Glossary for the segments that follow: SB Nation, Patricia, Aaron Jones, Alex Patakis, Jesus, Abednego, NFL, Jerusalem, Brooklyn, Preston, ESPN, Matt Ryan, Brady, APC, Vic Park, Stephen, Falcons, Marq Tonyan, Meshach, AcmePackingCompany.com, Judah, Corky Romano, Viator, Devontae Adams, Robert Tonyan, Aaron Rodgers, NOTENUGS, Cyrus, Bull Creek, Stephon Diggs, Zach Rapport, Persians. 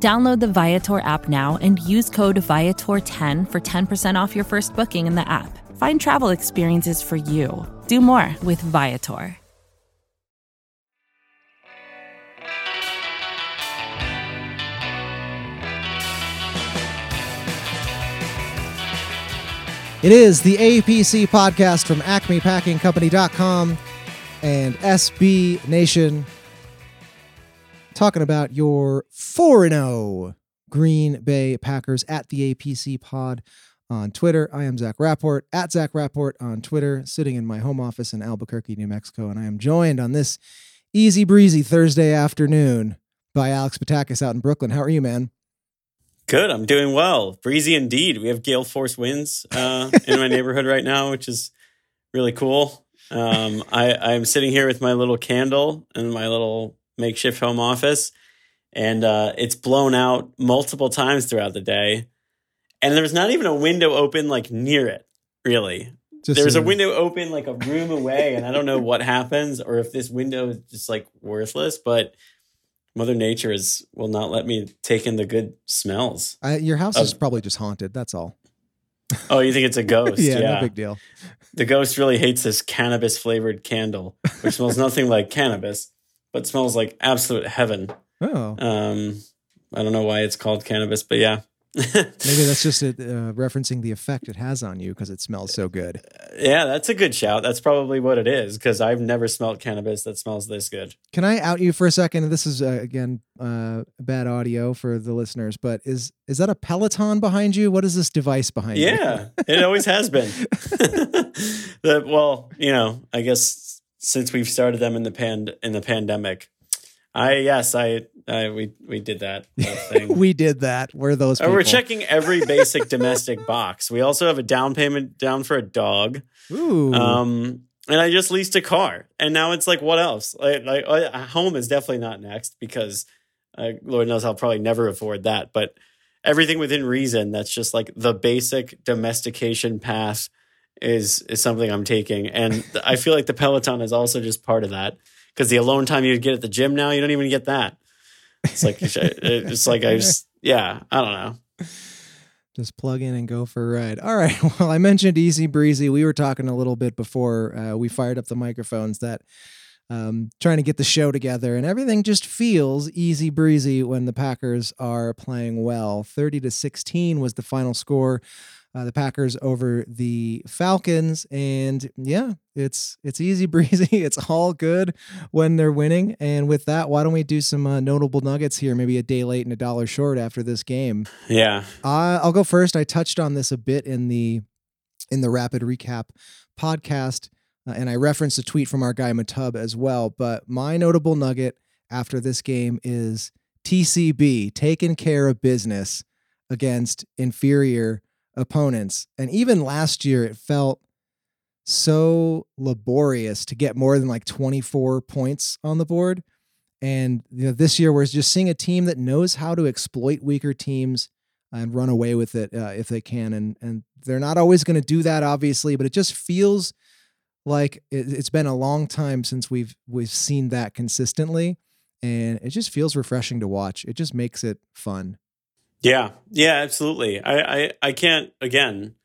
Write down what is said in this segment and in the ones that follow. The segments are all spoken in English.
Download the Viator app now and use code Viator10 for 10% off your first booking in the app. Find travel experiences for you. Do more with Viator. It is the APC podcast from AcmePackingCompany.com and SB Nation, talking about your 4-0 Green Bay Packers at the APC pod on Twitter. I am Zach Rapport, at Zach Rapport on Twitter, sitting in my home office in Albuquerque, New Mexico, and I am joined on this easy breezy Thursday afternoon by Alex Patakis out in Brooklyn. How are you, man? Good. I'm doing well. Breezy indeed. We have gale force winds in my neighborhood right now, which is really cool. I'm sitting here with my little candle and my little makeshift home office, and it's blown out multiple times throughout the day, and there's not even a window open like near it, really. There's a window open like a room away, and I don't know what happens or if this window is just like worthless, but Mother Nature will not let me take in the good smells. Your house is probably just haunted, that's all. Oh, you think it's a ghost? Yeah, no big deal. The ghost really hates this cannabis flavored candle, which smells nothing like cannabis, but smells like absolute heaven. Oh. I don't know why it's called cannabis, but yeah. Maybe that's just referencing the effect it has on you because it smells so good. Yeah, that's a good shout. That's probably what it is, because I've never smelled cannabis that smells this good. Can I out you for a second? This is, again, bad audio for the listeners, but is that a Peloton behind you? What is this device behind you? Yeah, it always has been. Well, you know, I guess since we've started them in the pandemic, we did that thing. We did that. We're those people. We're checking every basic domestic box. We also have a down payment down for a dog. Ooh. And I just leased a car, and now it's like, what else? Like a home is definitely not next, because Lord knows I'll probably never afford that. But everything within reason, that's just like the basic domestication path is something I'm taking. And I feel like the Peloton is also just part of that, because the alone time you'd get at the gym now, you don't even get that. I don't know. Just plug in and go for a ride. All right. Well, I mentioned easy breezy. We were talking a little bit before we fired up the microphones that trying to get the show together, and everything just feels easy breezy when the Packers are playing well. 30-16 was the final score. The Packers over the Falcons, and yeah, it's easy breezy. It's all good when they're winning. And with that, why don't we do some notable nuggets here? Maybe a day late and $1 short after this game. Yeah, I'll go first. I touched on this a bit in the Rapid Recap podcast, and I referenced a tweet from our guy Matub as well. But my notable nugget after this game is TCB, taking care of business against inferior opponents. And even last year, it felt so laborious to get more than like 24 points on the board. And you know, this year we're just seeing a team that knows how to exploit weaker teams and run away with it if they can. And they're not always going to do that, obviously, but it just feels like it's been a long time since we've seen that consistently. And it just feels refreshing to watch. It just makes it fun. Yeah, absolutely. I can't, again,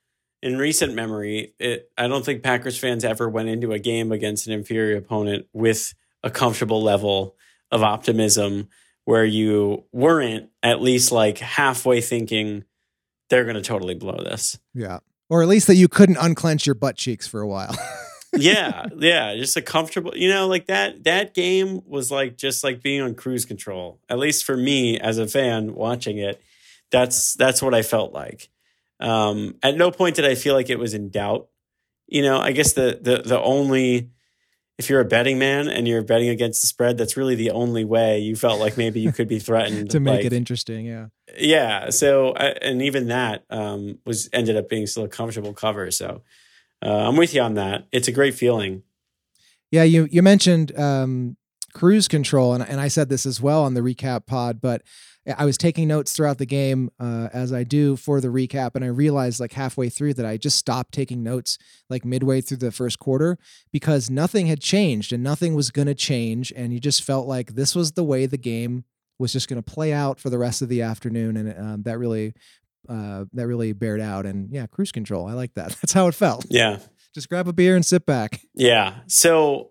in recent memory, I don't think Packers fans ever went into a game against an inferior opponent with a comfortable level of optimism where you weren't at least like halfway thinking they're going to totally blow this. Yeah. Or at least that you couldn't unclench your butt cheeks for a while. Yeah. Just a comfortable, you know, like that game was like, just like being on cruise control, at least for me as a fan watching it. That's what I felt like. At no point did I feel like it was in doubt. You know, I guess the only if you're a betting man and you're betting against the spread, that's really the only way you felt like maybe you could be threatened to make it interesting. Yeah. Yeah. So, and even that ended up being still a comfortable cover. So I'm with you on that. It's a great feeling. Yeah. You mentioned cruise control. And I said this as well on the recap pod, but I was taking notes throughout the game as I do for the recap. And I realized like halfway through that I just stopped taking notes like midway through the first quarter because nothing had changed and nothing was going to change. And you just felt like this was the way the game was just going to play out for the rest of the afternoon. And that really bared out. And yeah, cruise control. I like that. That's how it felt. Yeah. Just grab a beer and sit back. Yeah. So,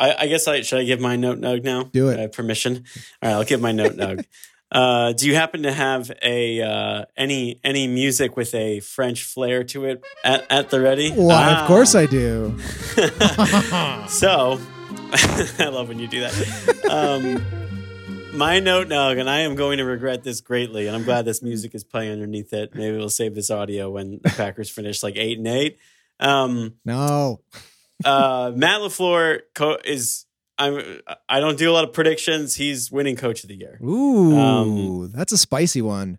I guess should I give my note nug now? Do it. Permission. All right, I'll give my note nug. Do you happen to have any music with a French flair to it at the ready? Well, Of course I do. So, I love when you do that. My note nug, and I am going to regret this greatly, and I'm glad this music is playing underneath it. Maybe we'll save this audio when the Packers finish like 8-8. No. Matt LaFleur I don't do a lot of predictions. He's winning coach of the year. Ooh, that's a spicy one.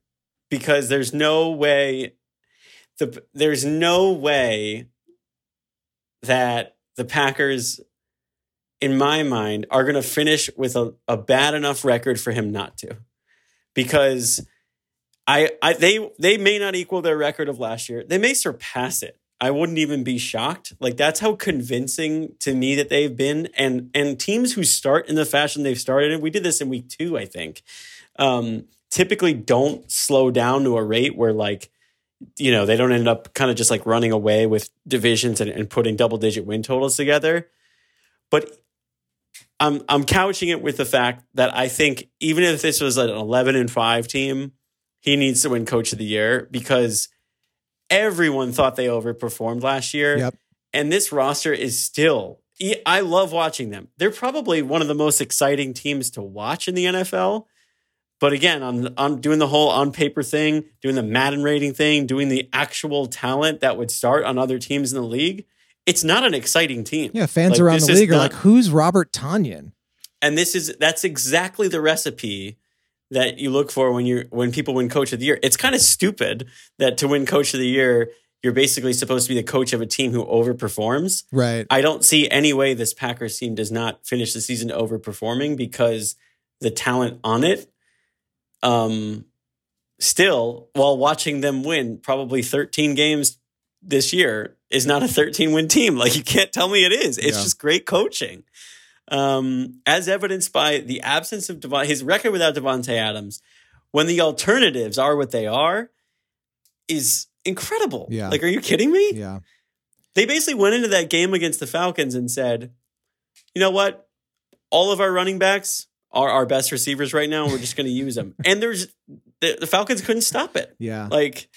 Because there's no way that the Packers, in my mind, are going to finish with a bad enough record for him not to. Because they may not equal their record of last year. They may surpass it. I wouldn't even be shocked. Like, that's how convincing to me that they've been. And teams who start in the fashion they've started, and we did this in week 2, I think, typically don't slow down to a rate where, like, you know, they don't end up kind of just like running away with divisions and putting double-digit win totals together. But I'm couching it with the fact that I think even if this was like an 11-5 team, he needs to win coach of the year because everyone thought they overperformed last year. Yep. And this roster is still, I love watching them. They're probably one of the most exciting teams to watch in the NFL. But again, I'm doing the whole on paper thing, doing the Madden rating thing, doing the actual talent that would start on other teams in the league. It's not an exciting team. Yeah, fans like, around the league are like, who's Robert Tonyan? And that's exactly the recipe that you look for when people win coach of the year. It's kind of stupid that to win coach of the year, you're basically supposed to be the coach of a team who overperforms. Right. I don't see any way this Packers team does not finish the season overperforming because the talent on it, still while watching them win probably 13 games this year is not a 13-win team. Like, you can't tell me it is. It's just great coaching. As evidenced by the absence of his record without Devontate Adams, when the alternatives are what they are, is incredible. Yeah. Like, are you kidding me? Yeah. They basically went into that game against the Falcons and said, you know what? All of our running backs are our best receivers right now. And we're just going to use them. And the Falcons couldn't stop it. Yeah. Like,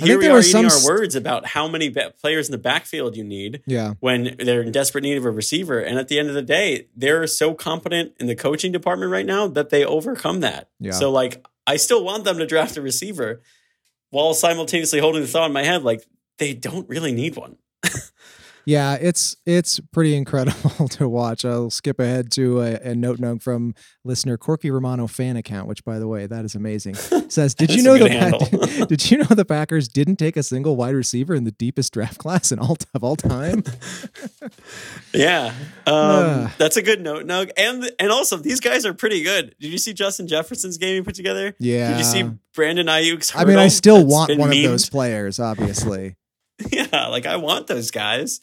here we are eating our words about how many players in the backfield you need when they're in desperate need of a receiver. And at the end of the day, they're so competent in the coaching department right now that they overcome that. Yeah. So, like, I still want them to draft a receiver while simultaneously holding the thought in my head, like, they don't really need one. Yeah, it's pretty incredible to watch. I'll skip ahead to a note nug from listener Corky Romano fan account, which, by the way, that is amazing. Says, did you know the Packers didn't take a single wide receiver in the deepest draft class of all time? Yeah, that's a good note nug, and also these guys are pretty good. Did you see Justin Jefferson's game he put together? Yeah. Did you see Brandon Ayuk's hurdle? I mean, I still want one of those players, obviously. Yeah, like, I want those guys.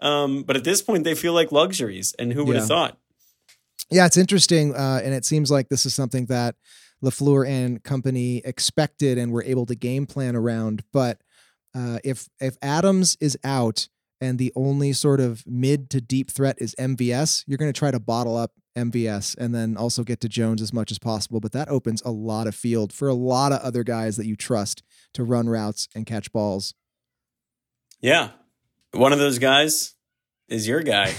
But at this point, they feel like luxuries, and who would have thought? Yeah, it's interesting, and it seems like this is something that LaFleur and company expected and were able to game plan around. But if Adams is out and the only sort of mid to deep threat is MVS, you're going to try to bottle up MVS and then also get to Jones as much as possible. But that opens a lot of field for a lot of other guys that you trust to run routes and catch balls. Yeah. One of those guys is your guy.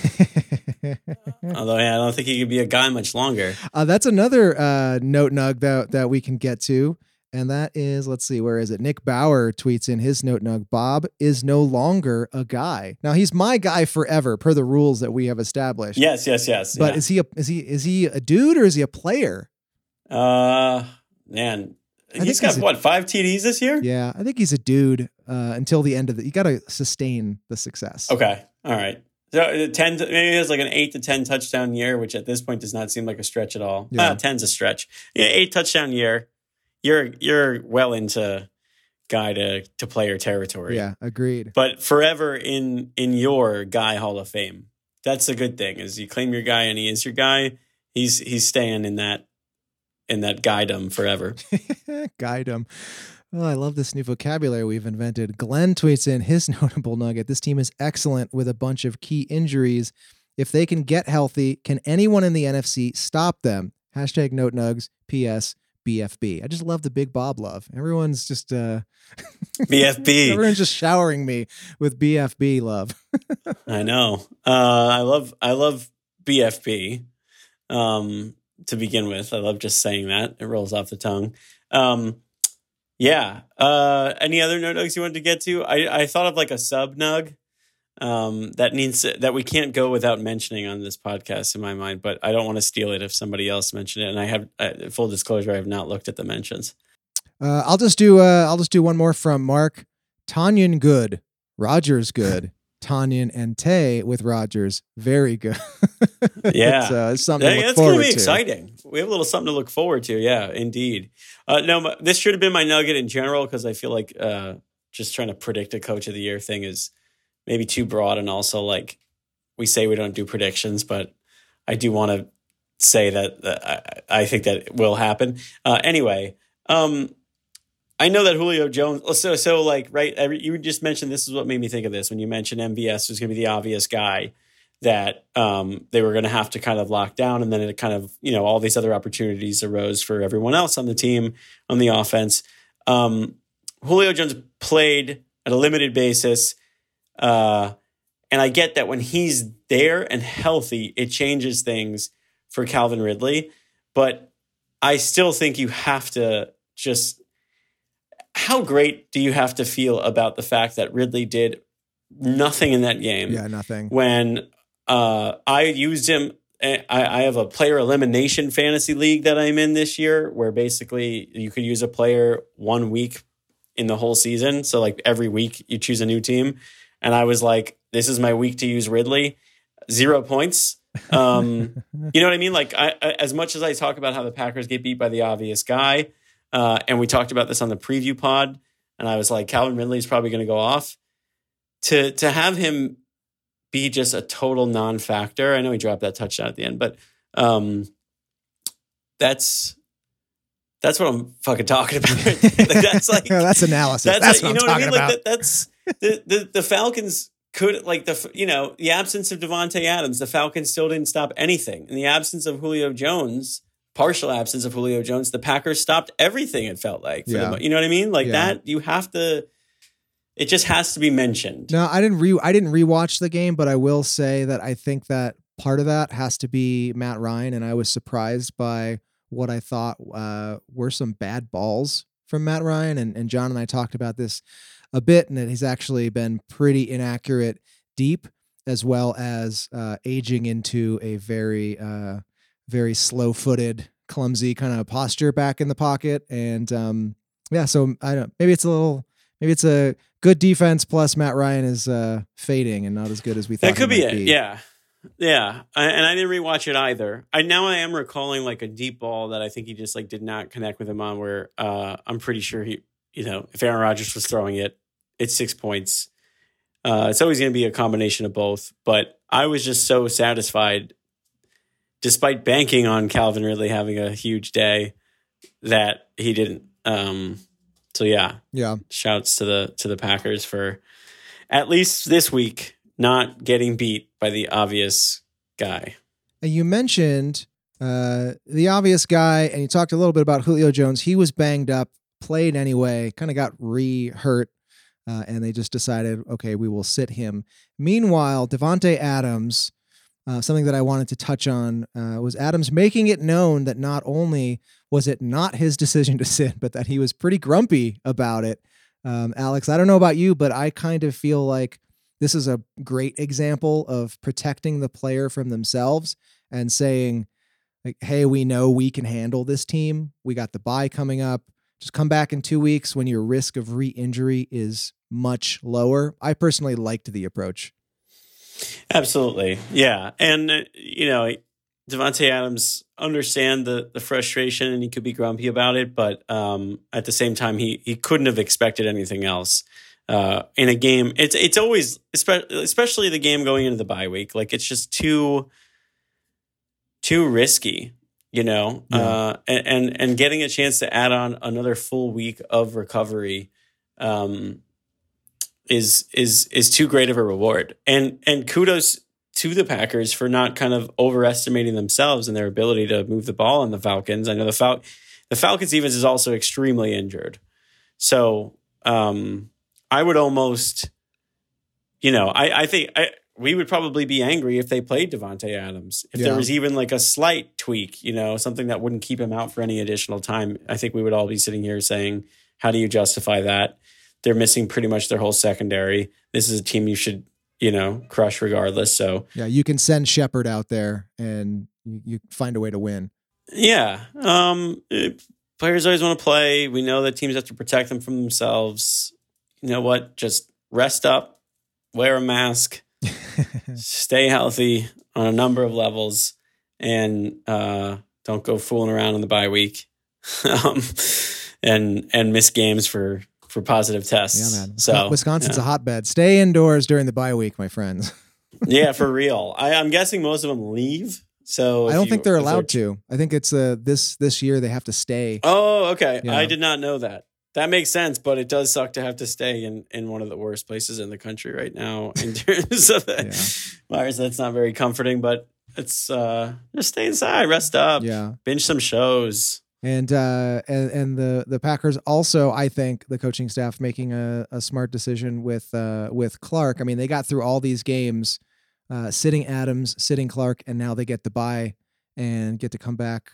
Although, I don't think he could be a guy much longer. That's another note nug that we can get to And that is, let's see, where is it? Nick Bauer tweets in his note nug, Bob is no longer a guy. Now he's my guy forever per the rules that we have established. Yes. But yeah. Is he a dude or is he a player? Man, he's got five TDs this year? Yeah, I think he's a dude until the end of you got to sustain the success. Okay. All right. So 10, maybe it was like an 8 to 10 touchdown year, which at this point does not seem like a stretch at all. Yeah. 10's a stretch. Yeah, 8 touchdown year. You're well into guy to player territory. Yeah, agreed. But forever in your guy Hall of Fame. That's a good thing. Is you claim your guy and he is your guy. He's staying in that guy-dom forever. Guy-dom. Well, I love this new vocabulary we've invented. Glenn tweets in his notable nugget. This team is excellent with a bunch of key injuries. If they can get healthy, can anyone in the NFC stop them? Hashtag note nugs. P.S. BFB. I just love the Big Bob love. Everyone's just BFB. Everyone's just showering me with BFB love. I know. I love BFB. To begin with, I love just saying that. It rolls off the tongue. Yeah. Any other no-nugs you wanted to get to? I thought of like a sub-nug that we can't go without mentioning on this podcast in my mind, but I don't want to steal it if somebody else mentioned it. And I have full disclosure, I have not looked at the mentions. I'll just do one more from Marq. Tonyan good, Rodgers good, Tonyan and Tay with Rodgers very good. Yeah, it's something to look forward to. That's going to be exciting. We have a little something to look forward to. Yeah, indeed. No, this should have been my nugget in general because I feel like just trying to predict a coach of the year thing is maybe too broad, and also like we say we don't do predictions, but I do want to say that I think that it will happen. Anyway, I know that Julio Jones. So like right, you just mentioned this is what made me think of this when you mentioned MVS was going to be the obvious guy that they were going to have to kind of lock down, and then it kind of all these other opportunities arose for everyone else on the team on the offense. Julio Jones played at a limited basis. And I get that when he's there and healthy, it changes things for Calvin Ridley. But I still think you have to just... How great do you have to feel about the fact that Ridley did nothing in that game? Yeah, nothing. When I used him... I have a player elimination fantasy league that I'm in this year where basically you could use a player 1 week in the whole season. So like every week you choose a new team. And I was like, this is my week to use Ridley. 0 points. You know what I mean? Like as much as I talk about how the Packers get beat by the obvious guy, and we talked about this on the preview pod, and I was like, Calvin Ridley is probably going to go off. To have him be just a total non-factor. I know he dropped that touchdown at the end, but that's what I'm fucking talking about. That's like that's analysis. That's what I'm talking about. That's the Falcons could the absence of Devontate Adams, the Falcons still didn't stop anything. In the absence of Julio Jones, partial absence of Julio Jones, the Packers stopped everything. It felt like, you know what I mean? Like that, you have to. It just has to be mentioned. No, I didn't rewatch the game, but I will say that I think that part of that has to be Matt Ryan, and I was surprised by what I thought were some bad balls from Matt Ryan. And John and I talked about this a bit, and that he's actually been pretty inaccurate deep, as well as aging into a very, very slow-footed, clumsy kind of posture back in the pocket. And so I don't. Maybe it's a good defense plus Matt Ryan is fading and not as good as we thought. That could be it. Yeah. Yeah. And I didn't rewatch it either. I am recalling like a deep ball that I think he just like did not connect with him on, where I'm pretty sure he, if Aaron Rodgers was throwing it, it's 6 points. It's always going to be a combination of both. But I was just so satisfied, despite banking on Calvin Ridley having a huge day, that he didn't. So yeah. Shouts to the Packers for at least this week not getting beat by the obvious guy. And you mentioned the obvious guy, and you talked a little bit about Julio Jones. He was banged up, played anyway, kind of got re-hurt, and they just decided, okay, we will sit him. Meanwhile, Devontae Adams, something that I wanted to touch on was Adams making it known that not only was it not his decision to sit, but that he was pretty grumpy about it. Alex, I don't know about you, but I kind of feel like this is a great example of protecting the player from themselves and saying, like, hey, we know we can handle this team. We got the bye coming up. Just come back in 2 weeks when your risk of re-injury is much lower. I personally liked the approach. Absolutely. Yeah. And, you know, Devontae Adams understand the frustration and he could be grumpy about it, but at the same time, he couldn't have expected anything else in a game. It's always, especially the game going into the bye week, like it's just too risky, you know, and getting a chance to add on another full week of recovery is too great of a reward. And kudos to the Packers for not kind of overestimating themselves and their ability to move the ball on the Falcons. I know the Falcons defense is also extremely injured. So I would almost, you know, I think we would probably be angry if they played Devontae Adams. If there was even like a slight tweak, you know, something that wouldn't keep him out for any additional time, I think we would all be sitting here saying, how do you justify that? They're missing pretty much their whole secondary. This is a team you should, you know, crush regardless. So yeah, you can send Shepard out there and you find a way to win. Yeah. Players always want to play. We know that teams have to protect them from themselves. You know what? Just rest up, wear a mask, stay healthy on a number of levels, and don't go fooling around in the bye week and miss games for positive tests. Yeah, man. So Wisconsin's a hotbed. Stay indoors during the bye week, my friends. Yeah, for real. I'm guessing most of them leave. So I don't think they're allowed to. I think it's this year they have to stay. Oh, okay. You know? I did not know that. That makes sense, but it does suck to have to stay in one of the worst places in the country right now in terms of that. Yeah. That's not very comforting, but it's just stay inside, rest up, binge some shows. And the Packers also, I think, the coaching staff making a smart decision with Clark. I mean, they got through all these games, sitting Adams, sitting Clark, and now they get the bye and get to come back,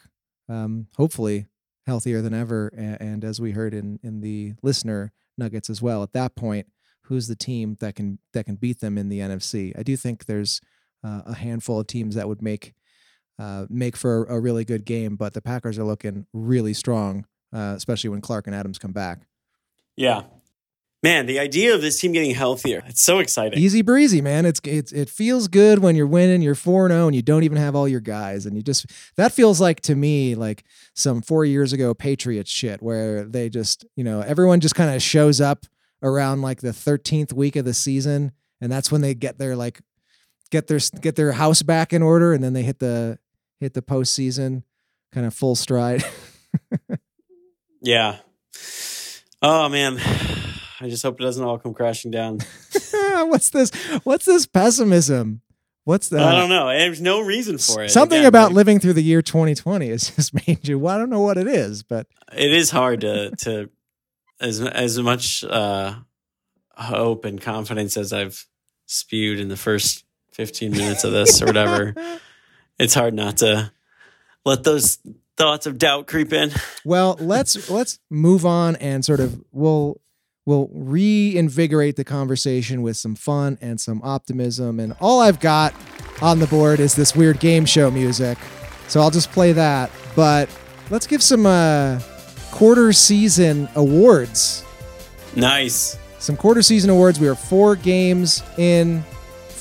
hopefully healthier than ever. And as we heard in the listener nuggets as well, at that point, who's the team that can beat them in the NFC? I do think there's a handful of teams that would make for a really good game, but the Packers are looking really strong, especially when Clark and Adams come back. Yeah, man, the idea of this team getting healthier—it's so exciting. Easy breezy, man. It feels good when you're winning. You're 4-0, and you don't even have all your guys, and you just—that feels like to me like some 4 years ago Patriots shit, where they just, you know, everyone just kind of shows up around like the 13th week of the season, and that's when they get their like get their house back in order, and then they hit the postseason kind of full stride. Yeah. Oh man. I just hope it doesn't all come crashing down. What's this pessimism? What's that? I don't know. There's no reason for it. Something again, about living through the year 2020 has just made you, well, I don't know what it is, but it is hard to as much hope and confidence as I've spewed in the first 15 minutes of this or whatever. It's hard not to let those thoughts of doubt creep in. Well, let's move on and sort of we'll reinvigorate the conversation with some fun and some optimism. And all I've got on the board is this weird game show music, so I'll just play that. But let's give some quarter season awards. Nice. Some quarter season awards. We are 4 games in.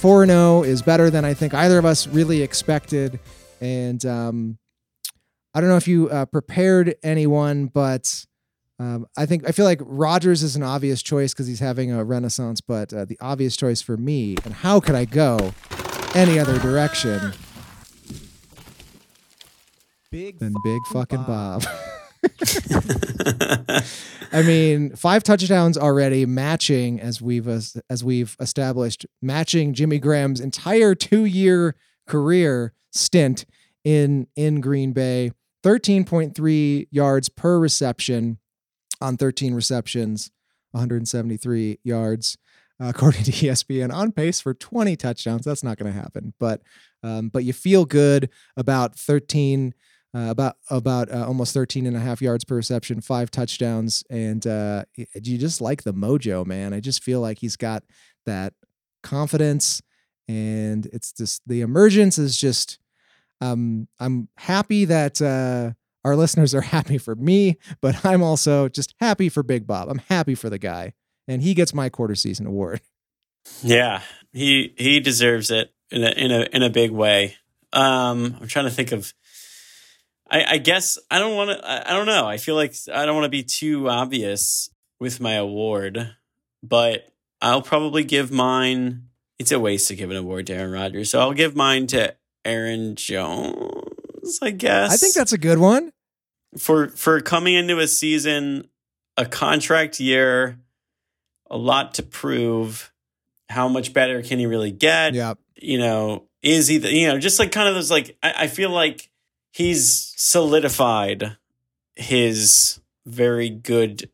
4-0 is better than I think either of us really expected. And I don't know if you prepared anyone, but I feel like Rodgers is an obvious choice because he's having a renaissance, but the obvious choice for me, and how could I go any other direction than Big Fucking Bob. I mean, 5 touchdowns already, matching, as we've established, matching Jimmy Graham's entire 2-year career stint in Green Bay. 13.3 yards per reception on 13 receptions, 173 yards, according to ESPN. On pace for 20 touchdowns. That's not going to happen, but you feel good about 13 about almost 13 and a half yards per reception, 5 touchdowns. And you just like the mojo, man. I just feel like he's got that confidence, and it's just, the emergence is just, I'm happy that our listeners are happy for me, but I'm also just happy for Big Bob. I'm happy for the guy, and he gets my quarter season award. Yeah, he deserves it in a big way. I'm trying to think of, I guess I don't know. I feel like I don't want to be too obvious with my award, but I'll probably give mine. It's a waste to give an award to Aaron Rodgers, so I'll give mine to Aaron Jones, I guess. I think that's a good one. For coming into a season, a contract year, a lot to prove. How much better can he really get? Yep. You know, is he, just like kind of those, like, I feel like he's solidified his very good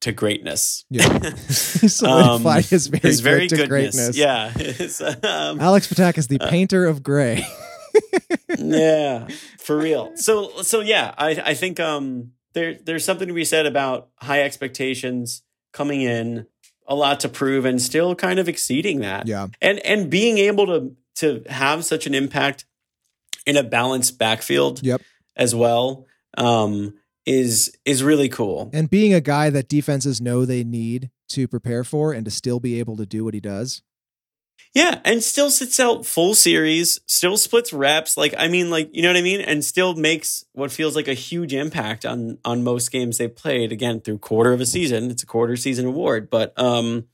to greatness. Yeah. He solidified his very good to greatness. Yeah. Alex Patakis, the painter of gray. Yeah, for real. So yeah, I think there's something to be said about high expectations coming in, a lot to prove, and still kind of exceeding that. Yeah. And being able to have such an impact in a balanced backfield, yep, as well. Is really cool. And being a guy that defenses know they need to prepare for and to still be able to do what he does. Yeah, and still sits out full series, still splits reps, you know what I mean? And still makes what feels like a huge impact on most games they played, again, through quarter of a season. It's a quarter season award, but if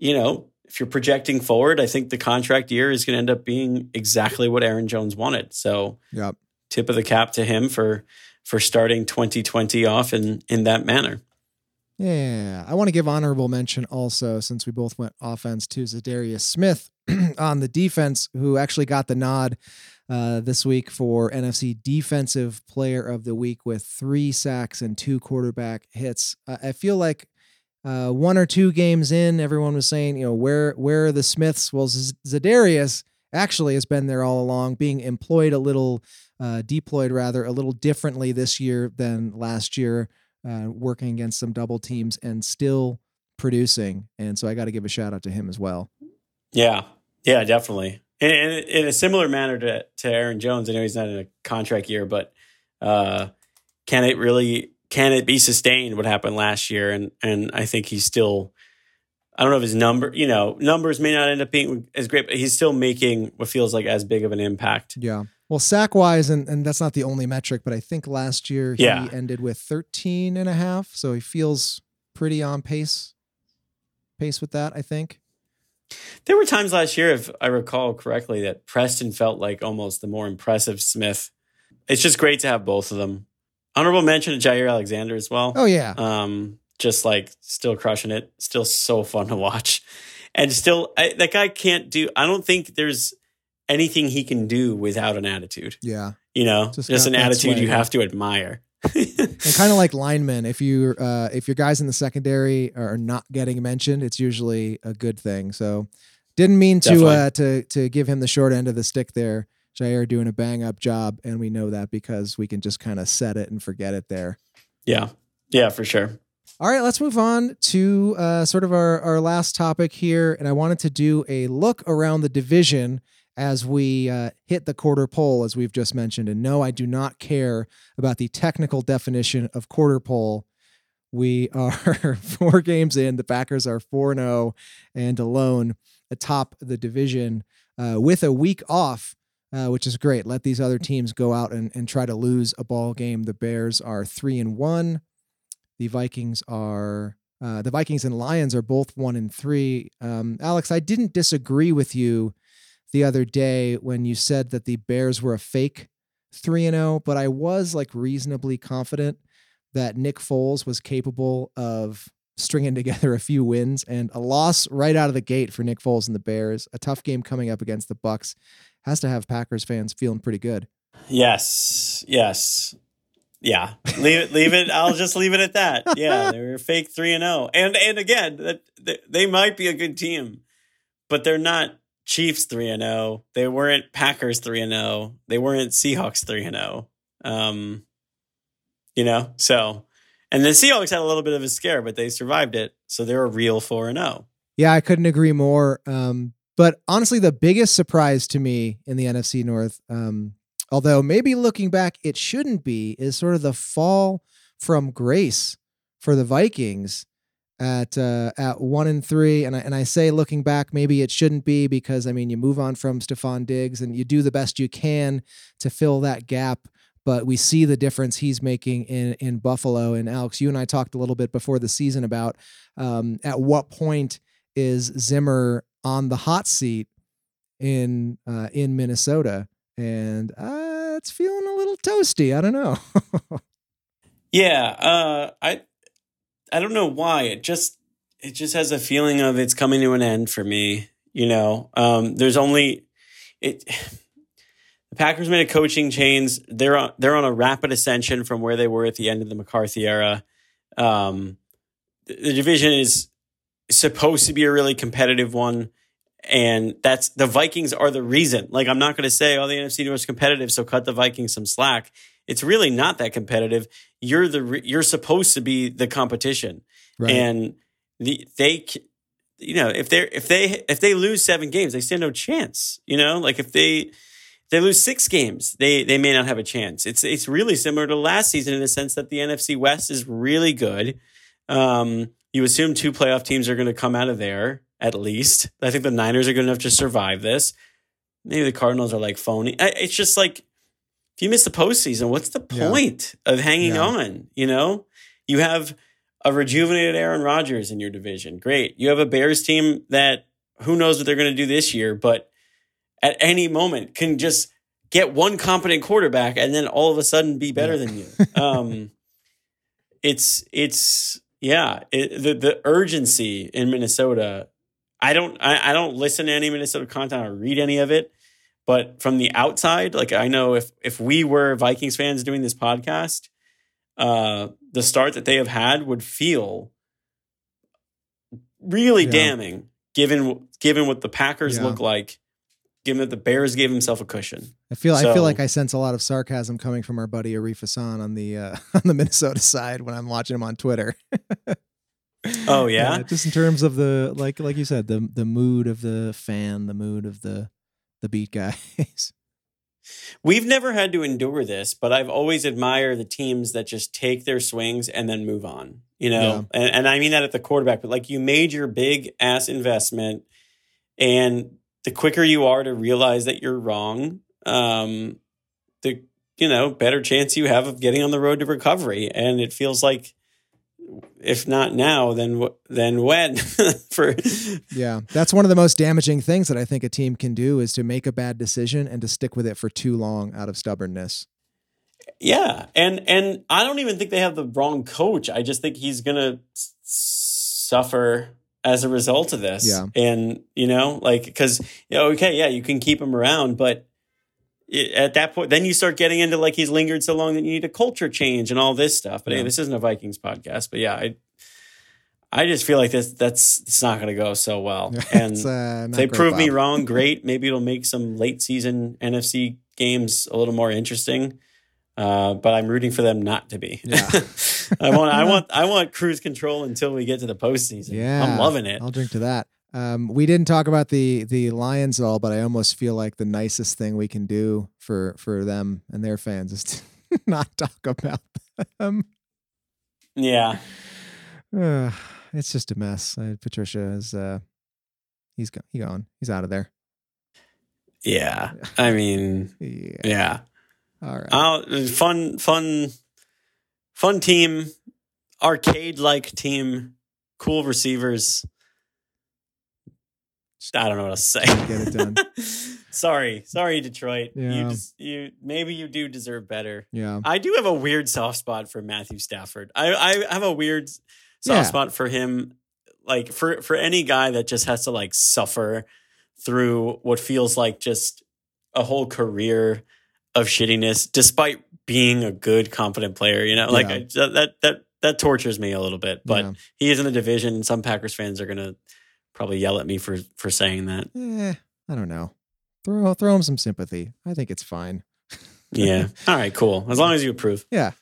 you're projecting forward, I think the contract year is going to end up being exactly what Aaron Jones wanted. So, yep, tip of the cap to him for starting 2020 off in that manner. Yeah. I want to give honorable mention also, since we both went offense, to Zadarius Smith on the defense, who actually got the nod this week for NFC Defensive Player of the Week with 3 sacks and 2 quarterback hits. I feel like one or two games in, everyone was saying, where are the Smiths? Well, Zadarius actually has been there all along, being deployed a little differently this year than last year, working against some double teams and still producing. And so I got to give a shout out to him as well. Yeah. Yeah, definitely. And in a similar manner to Aaron Jones, I know he's not in a contract year, but can it be sustained what happened last year? And I think he's still, I don't know if his numbers may not end up being as great, but he's still making what feels like as big of an impact. Yeah. Well, sack-wise, and that's not the only metric, but I think last year he ended with 13 and a half, so he feels pretty on pace with that, I think. There were times last year, if I recall correctly, that Preston felt like almost the more impressive Smith. It's just great to have both of them. Honorable mention to Jaire Alexander as well. Oh, yeah. Just like still crushing it, still so fun to watch. And still, that guy I don't think there's anything he can do without an attitude. Yeah. Just an attitude you have to admire. And kind of like linemen, if your guys in the secondary are not getting mentioned, it's usually a good thing. So didn't mean to give him the short end of the stick there. Jaire doing a bang up job. And we know that because we can just kind of set it and forget it there. Yeah. Yeah, for sure. All right, let's move on to sort of our last topic here. And I wanted to do a look around the division as we hit the quarter pole, as we've just mentioned. And no, I do not care about the technical definition of quarter pole. We are 4 games in. The Packers are 4-0 and alone atop the division with a week off, which is great. Let these other teams go out and try to lose a ball game. The Bears are 3-1. The Vikings and Lions are both 1-3. Alex, I didn't disagree with you the other day when you said that the Bears were a fake 3-0, but I was reasonably confident that Nick Foles was capable of stringing together a few wins, and a loss right out of the gate for Nick Foles and the Bears, a tough game coming up against the Bucs, has to have Packers fans feeling pretty good. Yes. Yeah. Leave it. I'll just leave it at that. Yeah. They were a fake 3-0. And again, they might be a good team, but they're not Chiefs 3-0. They weren't Packers 3-0. They weren't Seahawks 3-0. You know, so, and the Seahawks had a little bit of a scare, but they survived it. So they're a real 4-0. Yeah, I couldn't agree more. But honestly, the biggest surprise to me in the NFC North, although maybe looking back, it shouldn't be, is sort of the fall from grace for the Vikings at 1-3. And I say looking back, maybe it shouldn't be, because I mean, you move on from Stephon Diggs and you do the best you can to fill that gap. But we see the difference he's making in Buffalo. And Alex, you and I talked a little bit before the season about at what point is Zimmer on the hot seat in Minnesota, and it's feeling a little toasty. I don't know. I don't know why. It just has a feeling of it's coming to an end for me. You know, the Packers made a coaching change. They're on a rapid ascension from where they were at the end of the McCarthy era. The division is supposed to be a really competitive one, and that's the Vikings are the reason. Like, I'm not going to say, oh, the NFC North is competitive, so cut the Vikings some slack. It's really not that competitive. You're supposed to be the competition, right? And if they lose 7 games, they stand no chance. You know, like if they lose 6 games, they may not have a chance. It's really similar to last season in the sense that the NFC West is really good. You assume 2 playoff teams are going to come out of there, at least. I think the Niners are good enough to survive this. Maybe the Cardinals are like phony. It's just like, if you miss the postseason, what's the point of hanging on? You know, you have a rejuvenated Aaron Rodgers in your division. Great. You have a Bears team that who knows what they're going to do this year, but at any moment can just get one competent quarterback and then all of a sudden be better than you. The urgency in Minnesota. I don't listen to any Minnesota content or read any of it, but from the outside, like, I know if we were Vikings fans doing this podcast, the start that they have had would feel really damning, given what the Packers look like, given that the Bears gave himself a cushion. I feel like I sense a lot of sarcasm coming from our buddy Arif Hassan on the Minnesota side when I'm watching him on Twitter. Oh yeah? Just in terms of the like you said, the mood of the fan, the mood of the beat guys. We've never had to endure this, but I've always admired the teams that just take their swings and then move on. You know, and I mean that at the quarterback, but like, you made your big ass investment, and the quicker you are to realize that you're wrong, the better chance you have of getting on the road to recovery. And it feels like, if not now, then when? That's one of the most damaging things that I think a team can do, is to make a bad decision and to stick with it for too long out of stubbornness. Yeah, and I don't even think they have the wrong coach. I just think he's gonna suffer as a result of this. Yeah. And, you know, like, because, you can keep him around, but at that point, then you start getting into, like, he's lingered so long that you need a culture change and all this stuff. But hey, this isn't a Vikings podcast. But yeah, I just feel like it's not going to go so well. And if they prove me wrong, great. Maybe it'll make some late season NFC games a little more interesting. But I'm rooting for them not to be. Yeah. I want cruise control until we get to the postseason. Yeah, I'm loving it. I'll drink to that. We didn't talk about the Lions at all, but I almost feel like the nicest thing we can do for them and their fans is to not talk about them. Yeah, it's just a mess. Patricia is he's gone. He's out of there. Yeah, I mean, yeah. All right. Fun team, arcade-like team, cool receivers. I don't know what else to say. Get it done. Sorry, Detroit. Yeah. Maybe you do deserve better. Yeah. I do have a weird soft spot for Matthew Stafford. I have a weird soft spot for him. Like, for any guy that just has to, like, suffer through what feels like just a whole career of shittiness, despite being a good, confident player, you know, like that tortures me a little bit, but he is in the division. Some Packers fans are going to probably yell at me for saying that. I don't know. Throw him some sympathy. I think it's fine. Yeah. All right, cool. As long as you approve. Yeah,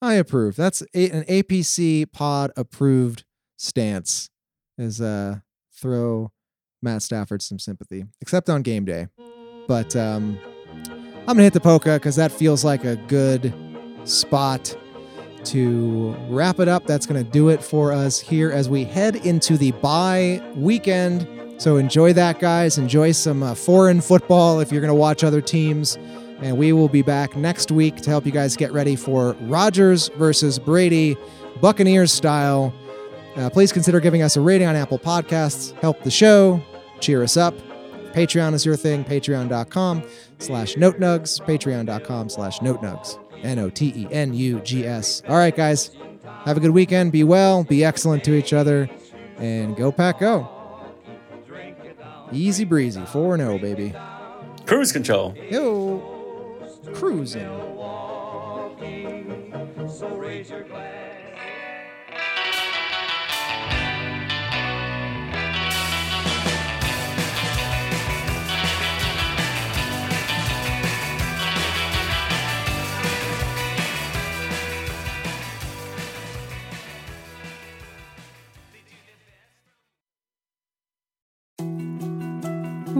I approve. That's an APC pod approved stance is throw Matt Stafford some sympathy, except on game day. But I'm going to hit the polka because that feels like a good spot to wrap it up. That's going to do it for us here as we head into the bye weekend. So enjoy that, guys. Enjoy some foreign football if you're going to watch other teams. And we will be back next week to help you guys get ready for Rodgers versus Brady, Buccaneers style. Please consider giving us a rating on Apple Podcasts. Help the show. Cheer us up. Patreon is your thing. Patreon.com/notenugs. Patreon.com/notenugs. NOTENUGS. All right, guys. Have a good weekend. Be well. Be excellent to each other. And go Pack Go. Easy breezy. 4-0, baby. Cruise control. Yo. Cruising. So raise your glass.